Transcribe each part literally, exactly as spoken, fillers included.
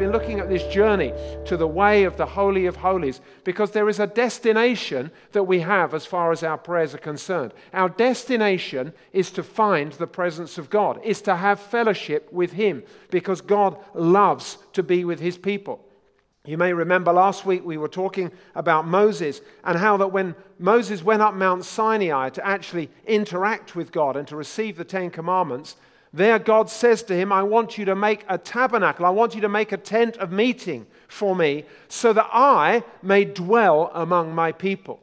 Been looking at this journey to the way of the Holy of Holies, because there is a destination that we have as far as our prayers are concerned. Our destination is to find the presence of God, is to have fellowship with Him, because God loves to be with His people. You may remember last week we were talking about Moses and how that when Moses went up Mount Sinai to actually interact with God and to receive the Ten Commandments, there God says to him, I want you to make a tabernacle. I want you to make a tent of meeting for me so that I may dwell among my people.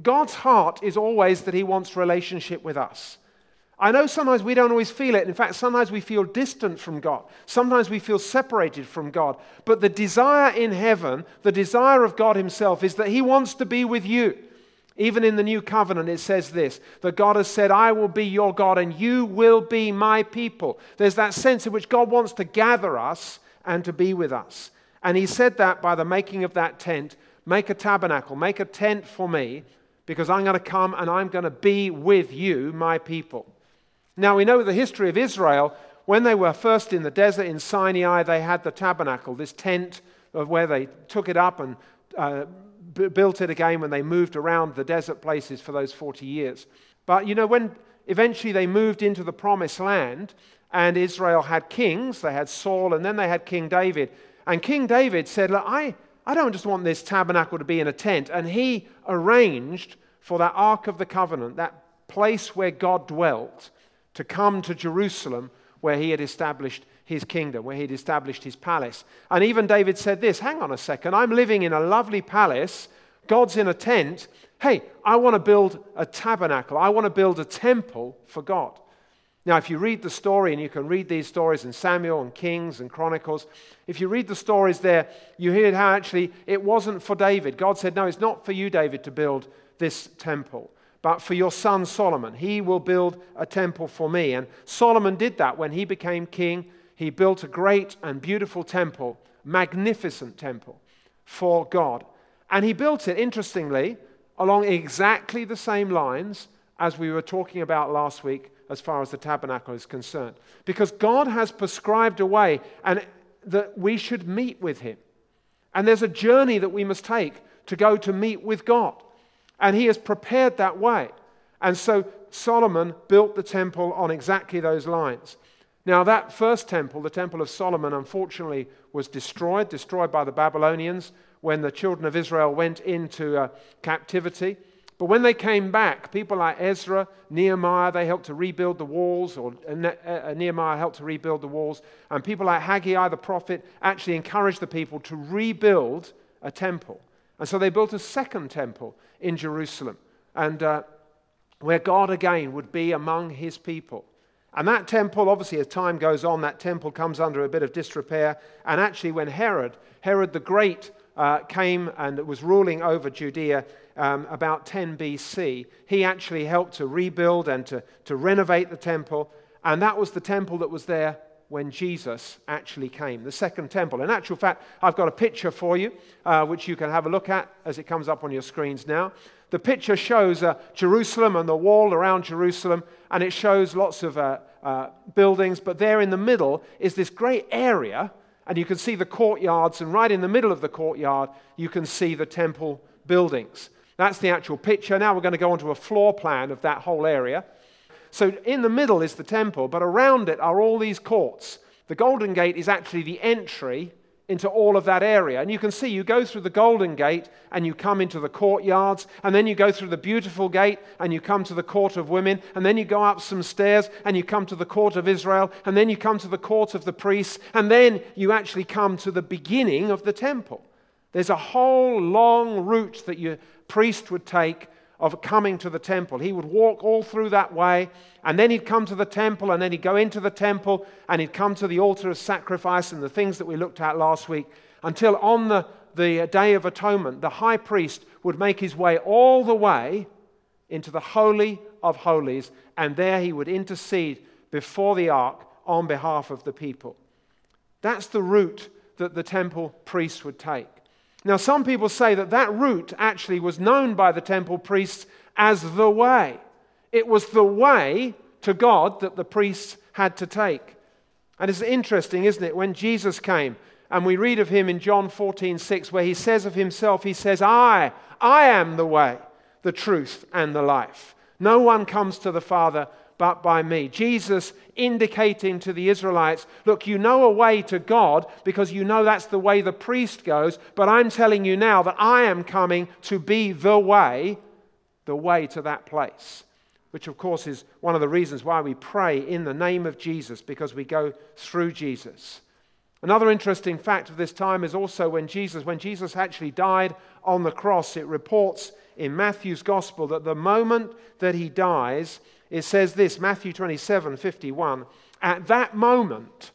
God's heart is always that He wants relationship with us. I know sometimes we don't always feel it. In fact, sometimes we feel distant from God. Sometimes we feel separated from God. But the desire in heaven, the desire of God Himself, is that He wants to be with you. Even in the New Covenant, it says this, that God has said, I will be your God and you will be my people. There's that sense in which God wants to gather us and to be with us. And He said that by the making of that tent, make a tabernacle, make a tent for me, because I'm going to come and I'm going to be with you, my people. Now, we know the history of Israel. When they were first in the desert in Sinai, they had the tabernacle, this tent of where they took it up and Uh, built it again when they moved around the desert places for those forty years. But you know, when eventually they moved into the promised land and Israel had kings, they had Saul and then they had King David. And King David said, look, I, I don't just want this tabernacle to be in a tent. And he arranged for that Ark of the Covenant, that place where God dwelt, to come to Jerusalem where He had established His kingdom, where He'd established His palace. And even David said this, hang on a second, I'm living in a lovely palace, God's in a tent, hey, I want to build a tabernacle, I want to build a temple for God. Now, if you read the story, and you can read these stories in Samuel and Kings and Chronicles, if you read the stories there, you hear how actually it wasn't for David. God said, no, it's not for you, David, to build this temple, but for your son Solomon. He will build a temple for me. And Solomon did that when he became king. He built a great and beautiful temple, magnificent temple for God. And he built it, interestingly, along exactly the same lines as we were talking about last week as far as the tabernacle is concerned. Because God has prescribed a way and that we should meet with Him. And there's a journey that we must take to go to meet with God. And He has prepared that way. And so Solomon built the temple on exactly those lines. Now, that first temple, the Temple of Solomon, unfortunately was destroyed, destroyed by the Babylonians when the children of Israel went into uh, captivity. But when they came back, people like Ezra, Nehemiah, they helped to rebuild the walls, or uh, Nehemiah helped to rebuild the walls. And people like Haggai the prophet actually encouraged the people to rebuild a temple. And so they built a second temple in Jerusalem, and uh, where God again would be among His people. And that temple, obviously, as time goes on, that temple comes under a bit of disrepair. And actually, when Herod, Herod the Great uh, came and was ruling over Judea um, about ten B C, he actually helped to rebuild and to, to renovate the temple. And that was the temple that was there when Jesus actually came, the second temple. In actual fact, I've got a picture for you, uh, which you can have a look at as it comes up on your screens now. The picture shows uh, Jerusalem and the wall around Jerusalem, and it shows lots of uh, uh, buildings, but there in the middle is this great area, and you can see the courtyards, and right in the middle of the courtyard, you can see the temple buildings. That's the actual picture. Now we're going to go onto a floor plan of that whole area. So in the middle is the temple, but around it are all these courts. The Golden Gate is actually the entry into all of that area. And you can see, you go through the Golden Gate and you come into the courtyards, and then you go through the Beautiful Gate and you come to the Court of Women, and then you go up some stairs and you come to the Court of Israel, and then you come to the Court of the Priests, and then you actually come to the beginning of the temple. There's a whole long route that your priest would take of coming to the temple. He would walk all through that way, and then he'd come to the temple, and then he'd go into the temple, and he'd come to the altar of sacrifice and the things that we looked at last week, until on the, the Day of Atonement, the high priest would make his way all the way into the Holy of Holies, and there he would intercede before the ark on behalf of the people. That's the route that the temple priests would take. Now, some people say that that route actually was known by the temple priests as the way. It was the way to God that the priests had to take. And it's interesting, isn't it, when Jesus came, and we read of him in John fourteen six, where he says of himself, he says, I, I am the way, the truth, and the life. No one comes to the Father but by me. Jesus indicating to the Israelites, look, you know a way to God because you know that's the way the priest goes, but I'm telling you now that I am coming to be the way, the way to that place. Which of course is one of the reasons why we pray in the name of Jesus, because we go through Jesus. Another interesting fact of this time is also when Jesus, when Jesus actually died on the cross, it reports in Matthew's Gospel that the moment that he dies, it says this, Matthew twenty-seven fifty-one, at that moment,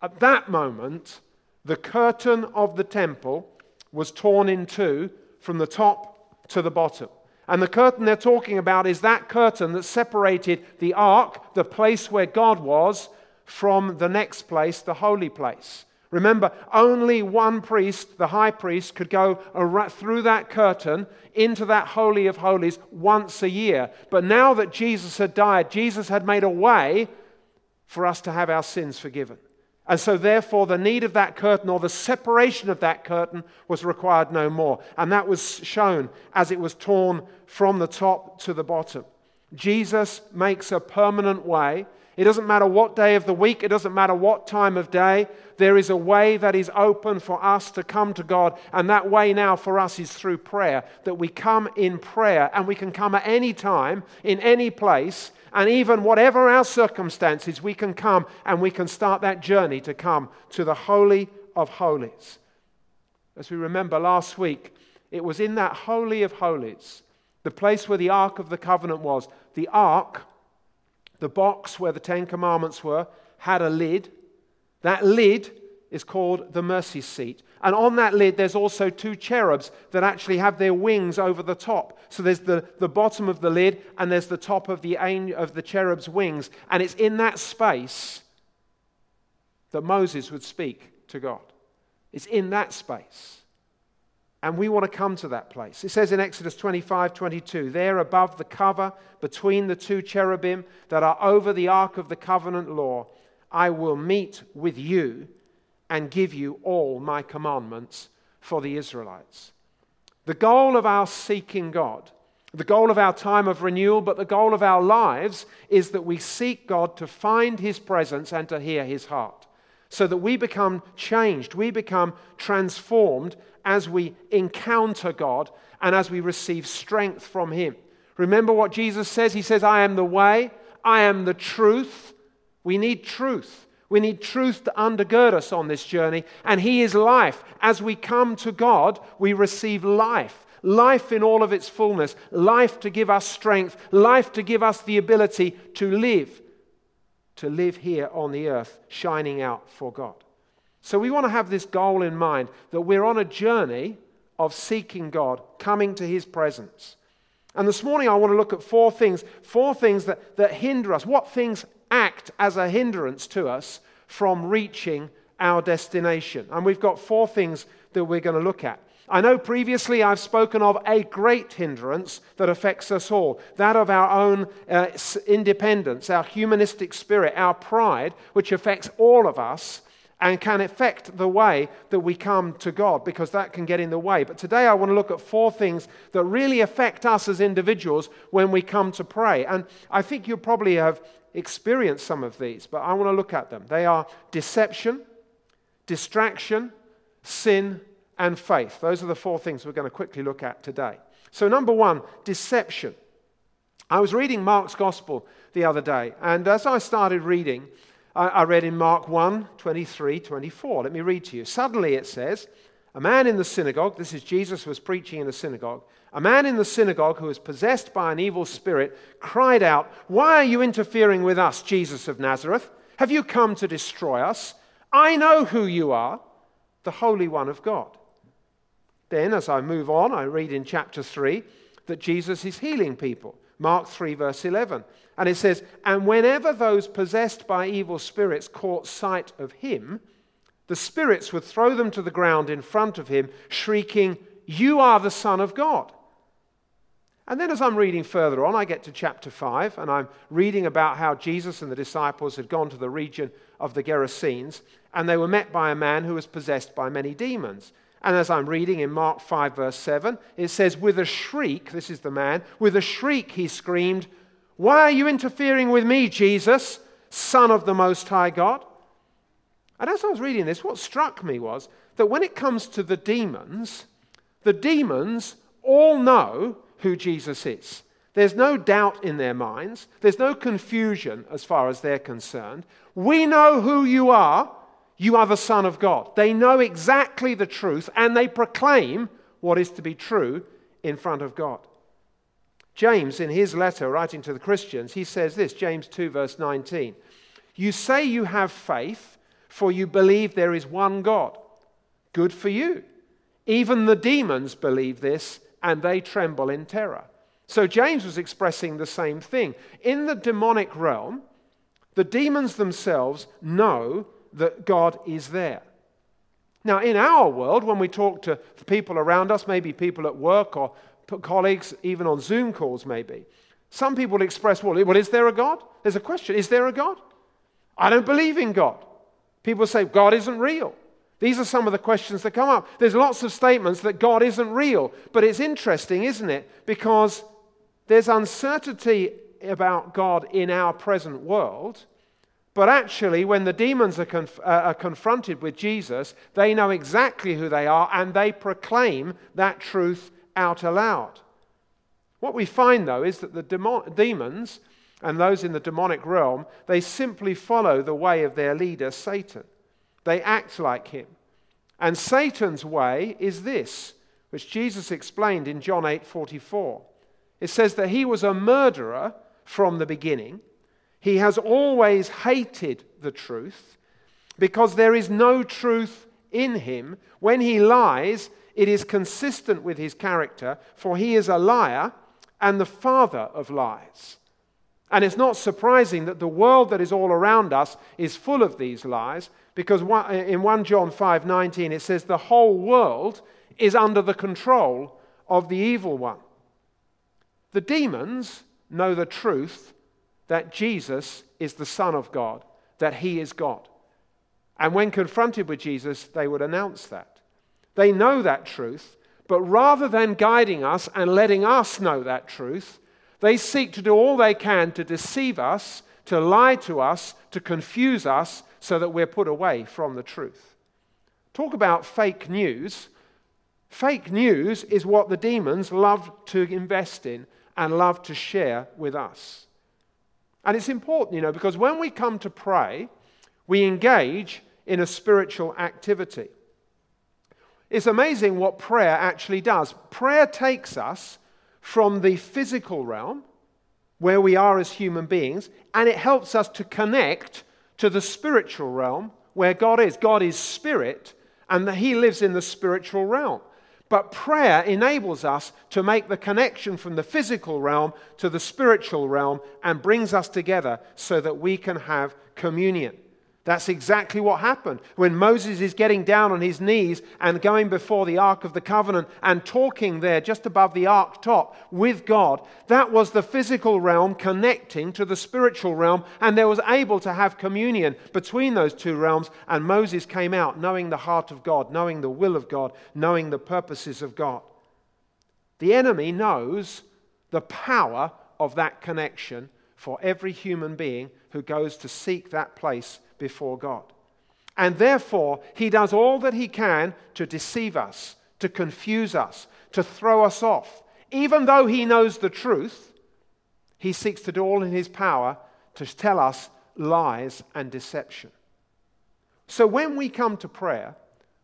at that moment, the curtain of the temple was torn in two from the top to the bottom. And the curtain they're talking about is that curtain that separated the ark, the place where God was, from the next place, the holy place. Remember, only one priest, the high priest, could go through that curtain into that Holy of Holies once a year. But now that Jesus had died, Jesus had made a way for us to have our sins forgiven. And so therefore the need of that curtain, or the separation of that curtain, was required no more. And that was shown as it was torn from the top to the bottom. Jesus makes a permanent way. It doesn't matter what day of the week, it doesn't matter what time of day, there is a way that is open for us to come to God, and that way now for us is through prayer, that we come in prayer, and we can come at any time, in any place, and even whatever our circumstances, we can come and we can start that journey to come to the Holy of Holies. As we remember last week, it was in that Holy of Holies, the place where the Ark of the Covenant was, the Ark, the box where the Ten Commandments were, had a lid. That lid is called the mercy seat. And on that lid, there's also two cherubs that actually have their wings over the top. So there's the, the bottom of the lid, and there's the top of the, of the cherub's wings. And it's in that space that Moses would speak to God. It's in that space. And we want to come to that place. It says in Exodus twenty-five twenty-two, there above the cover between the two cherubim that are over the Ark of the Covenant law, I will meet with you and give you all my commandments for the Israelites. The goal of our seeking God, the goal of our time of renewal, but the goal of our lives is that we seek God to find his presence and to hear his heart, so that we become changed, we become transformed as we encounter God and as we receive strength from him. Remember what Jesus says? He says, I am the way, I am the truth. We need truth. We need truth to undergird us on this journey, and he is life. As we come to God, we receive life. Life in all of its fullness. Life to give us strength. Life to give us the ability to live. To live here on the earth, shining out for God. So we want to have this goal in mind, that we're on a journey of seeking God, coming to his presence. And this morning I want to look at four things, four things that, that hinder us. What things act as a hindrance to us from reaching our destination? And we've got four things that we're going to look at. I know previously I've spoken of a great hindrance that affects us all, that of our own uh, independence, our humanistic spirit, our pride, which affects all of us and can affect the way that we come to God, because that can get in the way. But today I want to look at four things that really affect us as individuals when we come to pray. And I think you probably have experienced some of these, but I want to look at them. They are deception, distraction, sin, and faith. Those are the four things we're going to quickly look at today. So number one, deception. I was reading Mark's Gospel the other day, and as I started reading, I read in Mark one twenty-three to twenty-four. Let me read to you. Suddenly it says, A man in the synagogue, this is Jesus was preaching in a synagogue, a man in the synagogue who was possessed by an evil spirit cried out, "Why are you interfering with us, Jesus of Nazareth? Have you come to destroy us? I know who you are, the Holy One of God." Then, as I move on, I read in chapter three that Jesus is healing people. Mark three, verse eleven. And it says, "And whenever those possessed by evil spirits caught sight of him, the spirits would throw them to the ground in front of him, shrieking, 'You are the Son of God.'" And then as I'm reading further on, I get to chapter five, and I'm reading about how Jesus and the disciples had gone to the region of the Gerasenes, and they were met by a man who was possessed by many demons. And as I'm reading in Mark five, verse seven, it says, "With a shriek," this is the man, "with a shriek he screamed, 'Why are you interfering with me, Jesus, Son of the Most High God?'" And as I was reading this, what struck me was that when it comes to the demons, the demons all know who Jesus is. There's no doubt in their minds. There's no confusion as far as they're concerned. "We know who you are. You are the Son of God." They know exactly the truth, and they proclaim what is to be true in front of God. James, in his letter writing to the Christians, he says this, James two, verse nineteen, "You say you have faith, for you believe there is one God. Good for you. Even the demons believe this, and they tremble in terror." So James was expressing the same thing. In the demonic realm, the demons themselves know that God is there. Now, in our world, when we talk to people around us, maybe people at work or colleagues, even on Zoom calls maybe, some people express, well, well, is there a God? There's a question, is there a God? I don't believe in God. People say, God isn't real. These are some of the questions that come up. There's lots of statements that God isn't real. But it's interesting, isn't it? Because there's uncertainty about God in our present world. But actually, when the demons are, conf- uh, are confronted with Jesus, they know exactly who they are, and they proclaim that truth out aloud. What we find, though, is that the demon- demons... and those in the demonic realm, they simply follow the way of their leader, Satan. They act like him. And Satan's way is this, which Jesus explained in John eight forty-four. It says that he was a murderer from the beginning. He has always hated the truth because there is no truth in him. When he lies, it is consistent with his character, for he is a liar and the father of lies. And it's not surprising that the world that is all around us is full of these lies, because in First John five nineteen it says the whole world is under the control of the evil one. The demons know the truth that Jesus is the Son of God, that he is God. And when confronted with Jesus, they would announce that. They know that truth, but rather than guiding us and letting us know that truth, they seek to do all they can to deceive us, to lie to us, to confuse us, so that we're put away from the truth. Talk about fake news. Fake news is what the demons love to invest in and love to share with us. And it's important, you know, because when we come to pray, we engage in a spiritual activity. It's amazing what prayer actually does. Prayer takes us from the physical realm, where we are as human beings, and it helps us to connect to the spiritual realm where God is. God is spirit, and that he lives in the spiritual realm. But prayer enables us to make the connection from the physical realm to the spiritual realm and brings us together so that we can have communion. That's exactly what happened when Moses is getting down on his knees and going before the Ark of the Covenant and talking there just above the ark top with God. That was the physical realm connecting to the spiritual realm, and there was able to have communion between those two realms, and Moses came out knowing the heart of God, knowing the will of God, knowing the purposes of God. The enemy knows the power of that connection for every human being who goes to seek that place before God. And therefore, he does all that he can to deceive us, to confuse us, to throw us off. Even though he knows the truth, he seeks to do all in his power to tell us lies and deception. So when we come to prayer,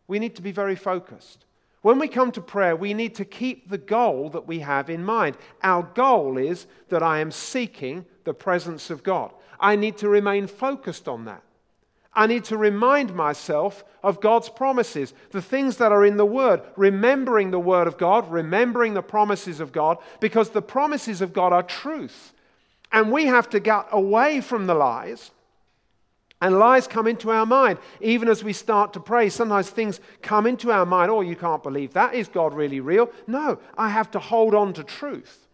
We need to be very focused. When we come to prayer, we need to keep the goal that we have in mind. Our goal is that I am seeking the presence of God. I need to remain focused on that. I need to remind myself of God's promises, the things that are in the Word, remembering the Word of God, remembering the promises of God, because the promises of God are truth. And we have to get away from the lies. And lies come into our mind, even as we start to pray. Sometimes things come into our mind, oh, you can't believe that. Is God really real? No, I have to hold on to truth.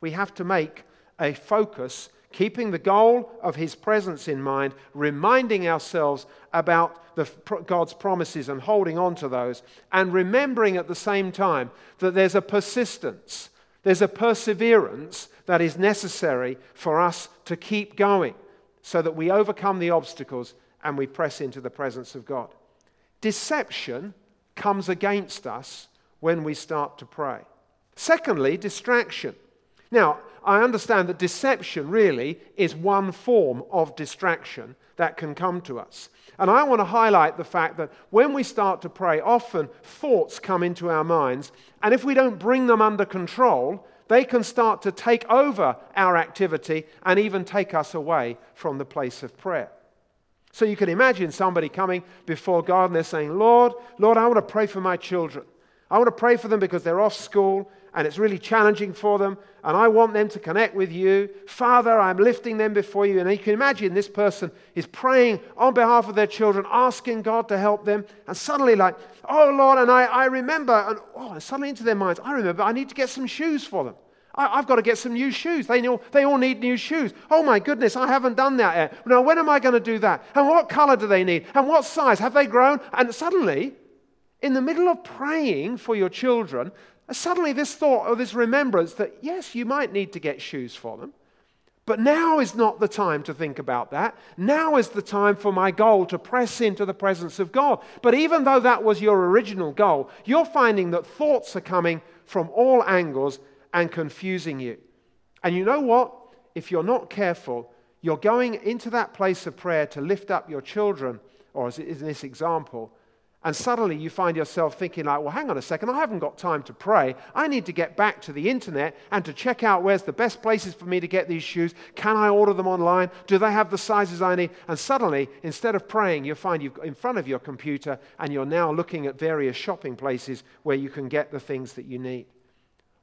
We have to make a focus, keeping the goal of His presence in mind, reminding ourselves about the, God's promises and holding on to those, and remembering at the same time that there's a persistence, there's a perseverance that is necessary for us to keep going, so that we overcome the obstacles and we press into the presence of God. Deception comes against us when we start to pray. Secondly, distraction. Now, I understand that deception really is one form of distraction that can come to us. And I want to highlight the fact that when we start to pray, often thoughts come into our minds, and if we don't bring them under control, they can start to take over our activity and even take us away from the place of prayer. So you can imagine somebody coming before God and they're saying, Lord, Lord, I want to pray for my children. I want to pray for them because they're off school and it's really challenging for them and I want them to connect with you. Father, I'm lifting them before you. And you can imagine this person is praying on behalf of their children, asking God to help them. And suddenly like, oh Lord, and I, I remember, and oh, and suddenly into their minds, I remember I need to get some shoes for them. I, I've got to get some new shoes. They all, they all need new shoes. Oh my goodness, I haven't done that yet. Now when am I going to do that? And what color do they need? And what size? Have they grown? And suddenly, in the middle of praying for your children, suddenly this thought or this remembrance that yes, you might need to get shoes for them, but now is not the time to think about that. Now is the time for my goal to press into the presence of God. But even though that was your original goal, you're finding that thoughts are coming from all angles and confusing you. And you know what? If you're not careful, you're going into that place of prayer to lift up your children, or as in this example, and suddenly you find yourself thinking like, well, hang on a second, I haven't got time to pray. I need to get back to the internet and to check out where's the best places for me to get these shoes. Can I order them online? Do they have the sizes I need? And suddenly, instead of praying, you find you've got in front of your computer and you're now looking at various shopping places where you can get the things that you need.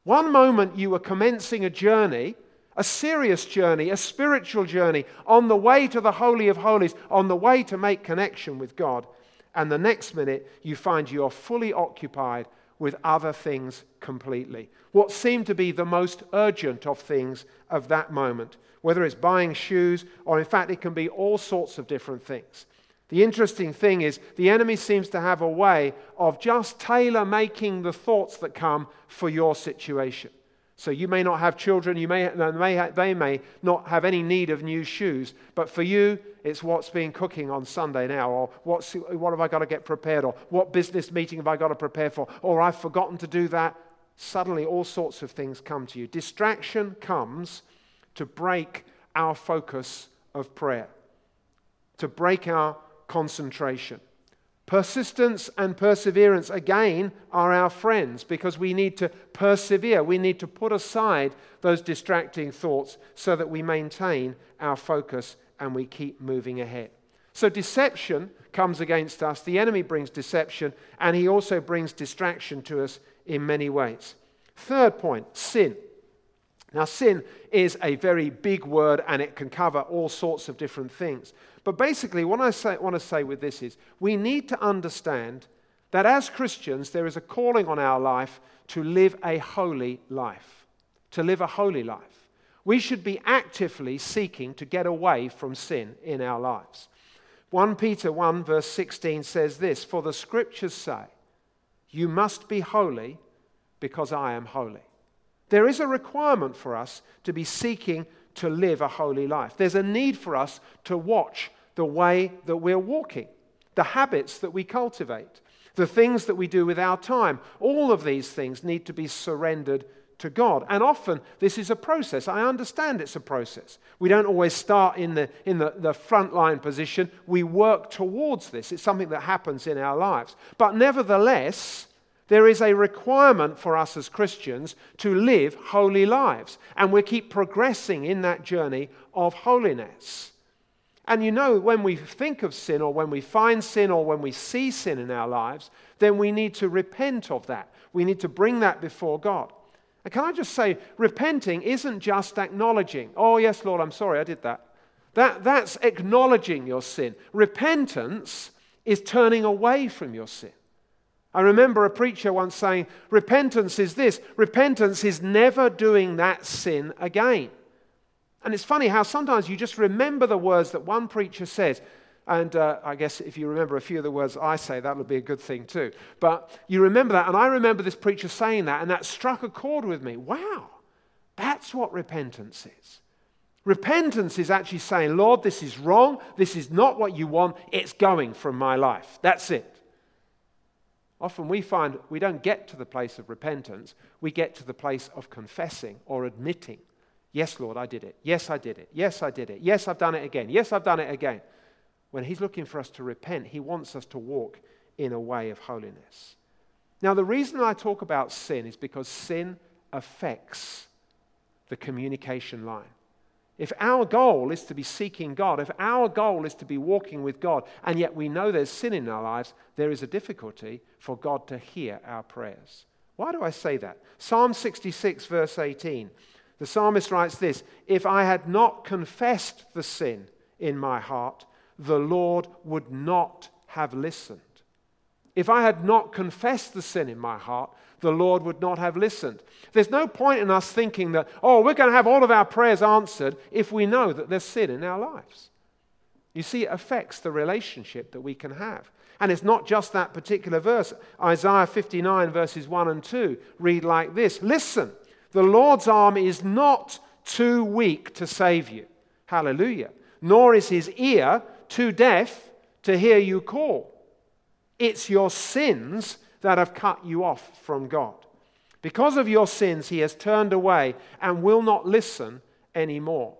One moment you were commencing a journey, a serious journey, a spiritual journey, on the way to the Holy of Holies, on the way to make connection with God. And the next minute, you find you're fully occupied with other things completely. What seemed to be the most urgent of things of that moment, whether it's buying shoes, or in fact, it can be all sorts of different things. The interesting thing is the enemy seems to have a way of just tailor-making the thoughts that come for your situation. So you may not have children, you may, they may not have any need of new shoes, but for you, it's what's been cooking on Sunday now, or what's, what have I got to get prepared, or what business meeting have I got to prepare for, or I've forgotten to do that. Suddenly all sorts of things come to you. Distraction comes to break our focus of prayer, to break our concentration. Persistence and perseverance, again, are our friends because we need to persevere. We need to put aside those distracting thoughts so that we maintain our focus and we keep moving ahead. So deception comes against us. The enemy brings deception and he also brings distraction to us in many ways. Third point, sin. Now, sin is a very big word and it can cover all sorts of different things. But basically, what I say, want to say with this is we need to understand that as Christians, there is a calling on our life to live a holy life, to live a holy life. We should be actively seeking to get away from sin in our lives. First Peter one verse sixteen says this, "For the scriptures say, you must be holy because I am holy." There is a requirement for us to be seeking to live a holy life. There's a need for us to watch the way that we're walking, the habits that we cultivate, the things that we do with our time. All of these things need to be surrendered to God. And often this is a process. I understand it's a process. We don't always start in the in the, the frontline position. We work towards this. It's something that happens in our lives. But nevertheless, there is a requirement for us as Christians to live holy lives. And we keep progressing in that journey of holiness. And you know, when we think of sin, or when we find sin, or when we see sin in our lives, then we need to repent of that. We need to bring that before God. And can I just say, repenting isn't just acknowledging, oh yes, Lord, I'm sorry, I did that. That that's acknowledging your sin. Repentance is turning away from your sin. I remember a preacher once saying, repentance is this, repentance is never doing that sin again. And it's funny how sometimes you just remember the words that one preacher says. And uh, I guess if you remember a few of the words I say, that would be a good thing too. But you remember that, and I remember this preacher saying that, and that struck a chord with me. Wow, that's what repentance is. Repentance is actually saying, Lord, this is wrong. This is not what you want. It's going from my life. That's it. Often we find we don't get to the place of repentance. We get to the place of confessing or admitting. Yes, Lord, I did it. Yes, I did it. Yes, I did it. Yes, I've done it again. Yes, I've done it again. When he's looking for us to repent, he wants us to walk in a way of holiness. Now, the reason I talk about sin is because sin affects the communication line. If our goal is to be seeking God, if our goal is to be walking with God, and yet we know there's sin in our lives, there is a difficulty for God to hear our prayers. Why do I say that? Psalm sixty-six, verse eighteen. The psalmist writes this, if I had not confessed the sin in my heart, the Lord would not have listened. If I had not confessed the sin in my heart, the Lord would not have listened. There's no point in us thinking that, oh, we're going to have all of our prayers answered if we know that there's sin in our lives. You see, it affects the relationship that we can have. And it's not just that particular verse. Isaiah fifty-nine verses one and two read like this, listen, the Lord's arm is not too weak to save you, hallelujah, nor is his ear too deaf to hear you call. It's your sins that have cut you off from God. Because of your sins, he has turned away and will not listen anymore.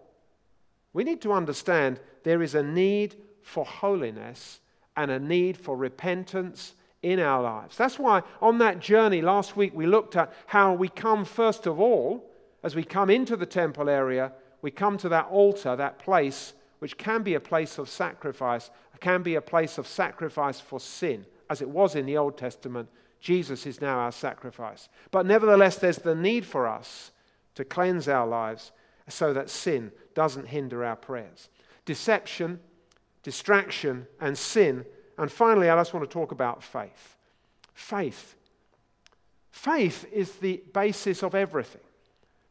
We need to understand there is a need for holiness and a need for repentance in our lives. That's why on that journey last week we looked at how we come first of all, as we come into the temple area, we come to that altar, that place which can be a place of sacrifice, can be a place of sacrifice for sin, as it was in the Old Testament. Jesus is now our sacrifice. But nevertheless, there's the need for us to cleanse our lives so that sin doesn't hinder our prayers. Deception, distraction, and sin. And finally, I just want to talk about faith. Faith. Faith is the basis of everything.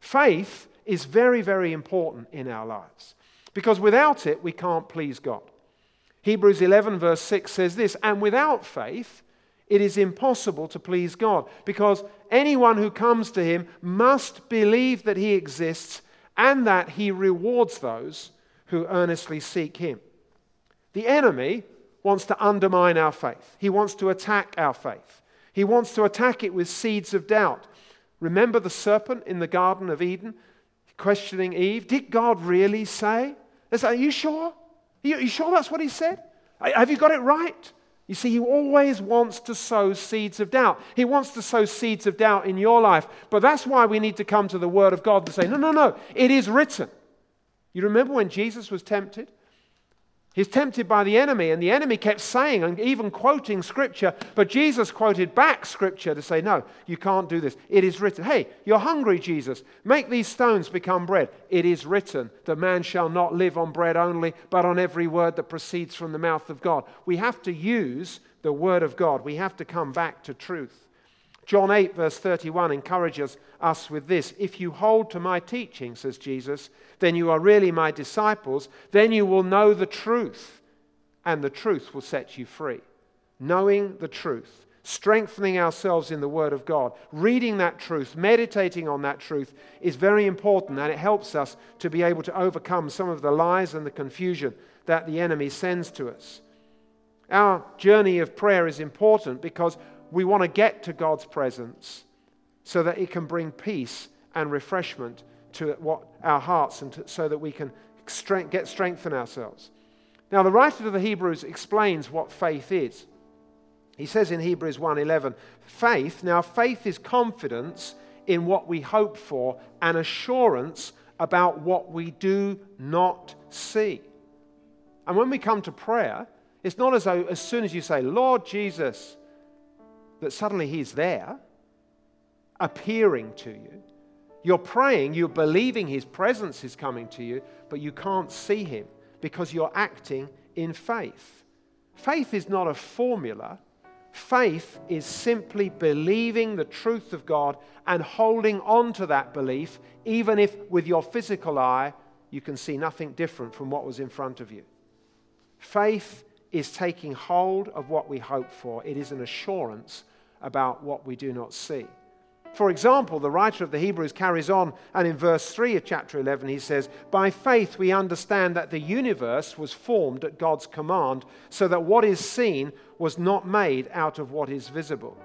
Faith is very, very important in our lives, because without it, we can't please God. Hebrews eleven verse six says this, and without faith, it is impossible to please God, because anyone who comes to him must believe that he exists and that he rewards those who earnestly seek him. The enemy wants to undermine our faith. He wants to attack our faith. He wants to attack it with seeds of doubt. Remember the serpent in the Garden of Eden questioning Eve? Did God really say? Are you sure? Are you sure that's what he said? Have you got it right? You see, he always wants to sow seeds of doubt. He wants to sow seeds of doubt in your life. But that's why we need to come to the Word of God and say, no, no, no, it is written. You remember when Jesus was tempted? He's tempted by the enemy, and the enemy kept saying and even quoting Scripture, but Jesus quoted back Scripture to say, no, you can't do this. It is written. Hey, you're hungry, Jesus. Make these stones become bread. It is written that man shall not live on bread only, but on every word that proceeds from the mouth of God. We have to use the Word of God. We have to come back to truth. John eight verse thirty-one encourages us with this. If you hold to my teaching, says Jesus, then you are really my disciples. Then you will know the truth, and the truth will set you free. Knowing the truth, strengthening ourselves in the Word of God, reading that truth, meditating on that truth is very important, and it helps us to be able to overcome some of the lies and the confusion that the enemy sends to us. Our journey of prayer is important because we want to get to God's presence so that it can bring peace and refreshment to what our hearts, and to, so that we can strength, get strength in ourselves. Now, the writer to the Hebrews explains what faith is. He says in Hebrews one eleven, faith, now faith is confidence in what we hope for and assurance about what we do not see. And when we come to prayer, it's not as though as soon as you say, Lord Jesus, that suddenly he's there, appearing to you. You're praying, you're believing his presence is coming to you, but you can't see him because you're acting in faith. Faith is not a formula. Faith is simply believing the truth of God and holding on to that belief, even if with your physical eye you can see nothing different from what was in front of you. Faith is taking hold of what we hope for. It is an assurance about what we do not see. For example, the writer of the Hebrews carries on, and in verse three of chapter eleven he says, by faith we understand that the universe was formed at God's command, so that what is seen was not made out of what is visible.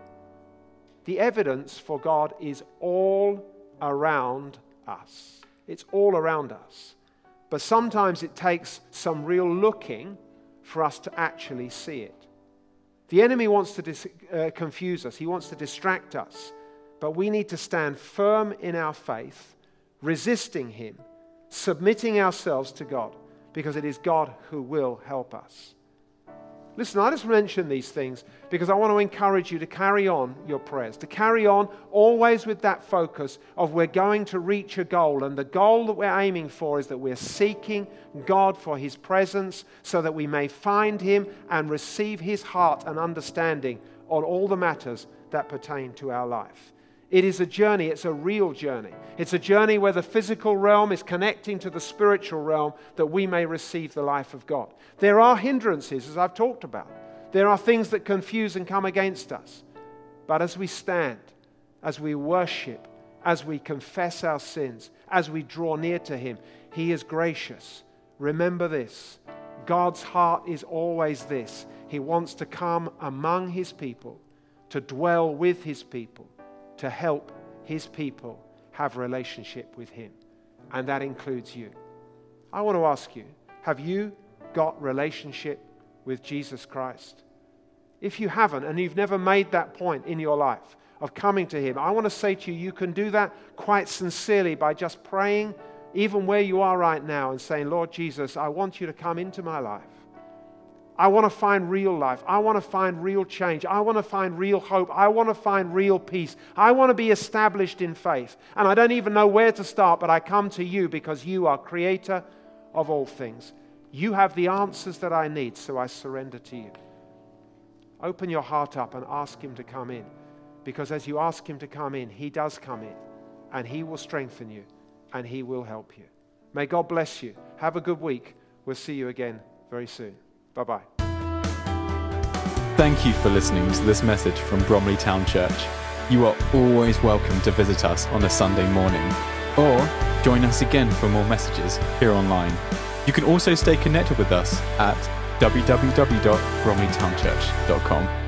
The evidence for God is all around us. It's all around us. But sometimes it takes some real looking for us to actually see it. The enemy wants to dis- uh, confuse us. He wants to distract us. But we need to stand firm in our faith, resisting him, submitting ourselves to God, because it is God who will help us. Listen, I just mention these things because I want to encourage you to carry on your prayers, to carry on always with that focus of we're going to reach a goal, and the goal that we're aiming for is that we're seeking God for his presence so that we may find him and receive his heart and understanding on all the matters that pertain to our life. It is a journey. It's a real journey. It's a journey where the physical realm is connecting to the spiritual realm that we may receive the life of God. There are hindrances, as I've talked about. There are things that confuse and come against us. But as we stand, as we worship, as we confess our sins, as we draw near to him, he is gracious. Remember this. God's heart is always this. He wants to come among his people, to dwell with his people, to help his people have relationship with him. And that includes you. I want to ask you, have you got relationship with Jesus Christ? If you haven't, and you've never made that point in your life of coming to him, I want to say to you, you can do that quite sincerely by just praying, even where you are right now, and saying, Lord Jesus, I want you to come into my life. I want to find real life. I want to find real change. I want to find real hope. I want to find real peace. I want to be established in faith. And I don't even know where to start, but I come to you because you are creator of all things. You have the answers that I need, so I surrender to you. Open your heart up and ask him to come in, because as you ask him to come in, he does come in, and he will strengthen you, and he will help you. May God bless you. Have a good week. We'll see you again very soon. Bye-bye. Thank you for listening to this message from Bromley Town Church. You are always welcome to visit us on a Sunday morning, or join us again for more messages here online. You can also stay connected with us at w w w dot bromley town church dot com.